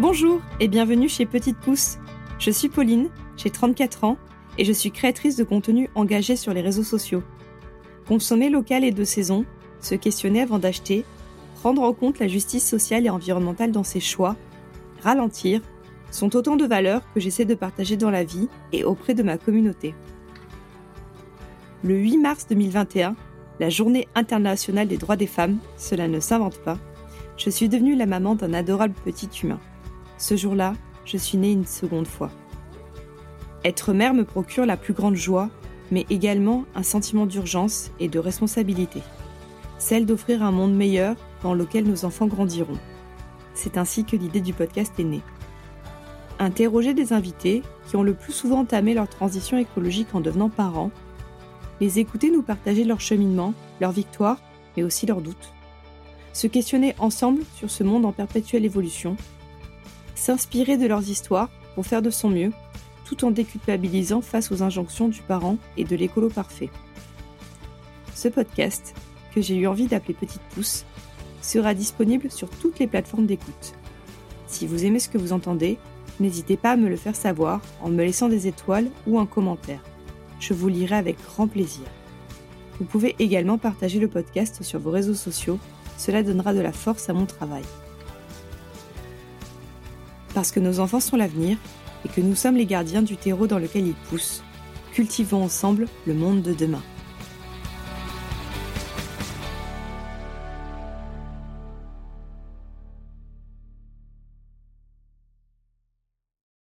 Bonjour et bienvenue chez Petites Pousses. Je suis Pauline, j'ai 34 ans et je suis créatrice de contenu engagé sur les réseaux sociaux. Consommer local et de saison, se questionner avant d'acheter, prendre en compte la justice sociale et environnementale dans ses choix, ralentir, sont autant de valeurs que j'essaie de partager dans la vie et auprès de ma communauté. Le 8 mars 2021, la Journée internationale des droits des femmes, cela ne s'invente pas, je suis devenue la maman d'un adorable petit humain. Ce jour-là, je suis née une seconde fois. Être mère me procure la plus grande joie, mais également un sentiment d'urgence et de responsabilité. Celle d'offrir un monde meilleur dans lequel nos enfants grandiront. C'est ainsi que l'idée du podcast est née. Interroger des invités qui ont le plus souvent entamé leur transition écologique en devenant parents, les écouter nous partager leur cheminement, leurs victoires, mais aussi leurs doutes. Se questionner ensemble sur ce monde en perpétuelle évolution, s'inspirer de leurs histoires pour faire de son mieux, tout en déculpabilisant face aux injonctions du parent et de l'écolo parfait. Ce podcast, que j'ai eu envie d'appeler Petite Pousse, sera disponible sur toutes les plateformes d'écoute. Si vous aimez ce que vous entendez, n'hésitez pas à me le faire savoir en me laissant des étoiles ou un commentaire. Je vous lirai avec grand plaisir. Vous pouvez également partager le podcast sur vos réseaux sociaux, cela donnera de la force à mon travail. Parce que nos enfants sont l'avenir et que nous sommes les gardiens du terreau dans lequel ils poussent, cultivons ensemble le monde de demain.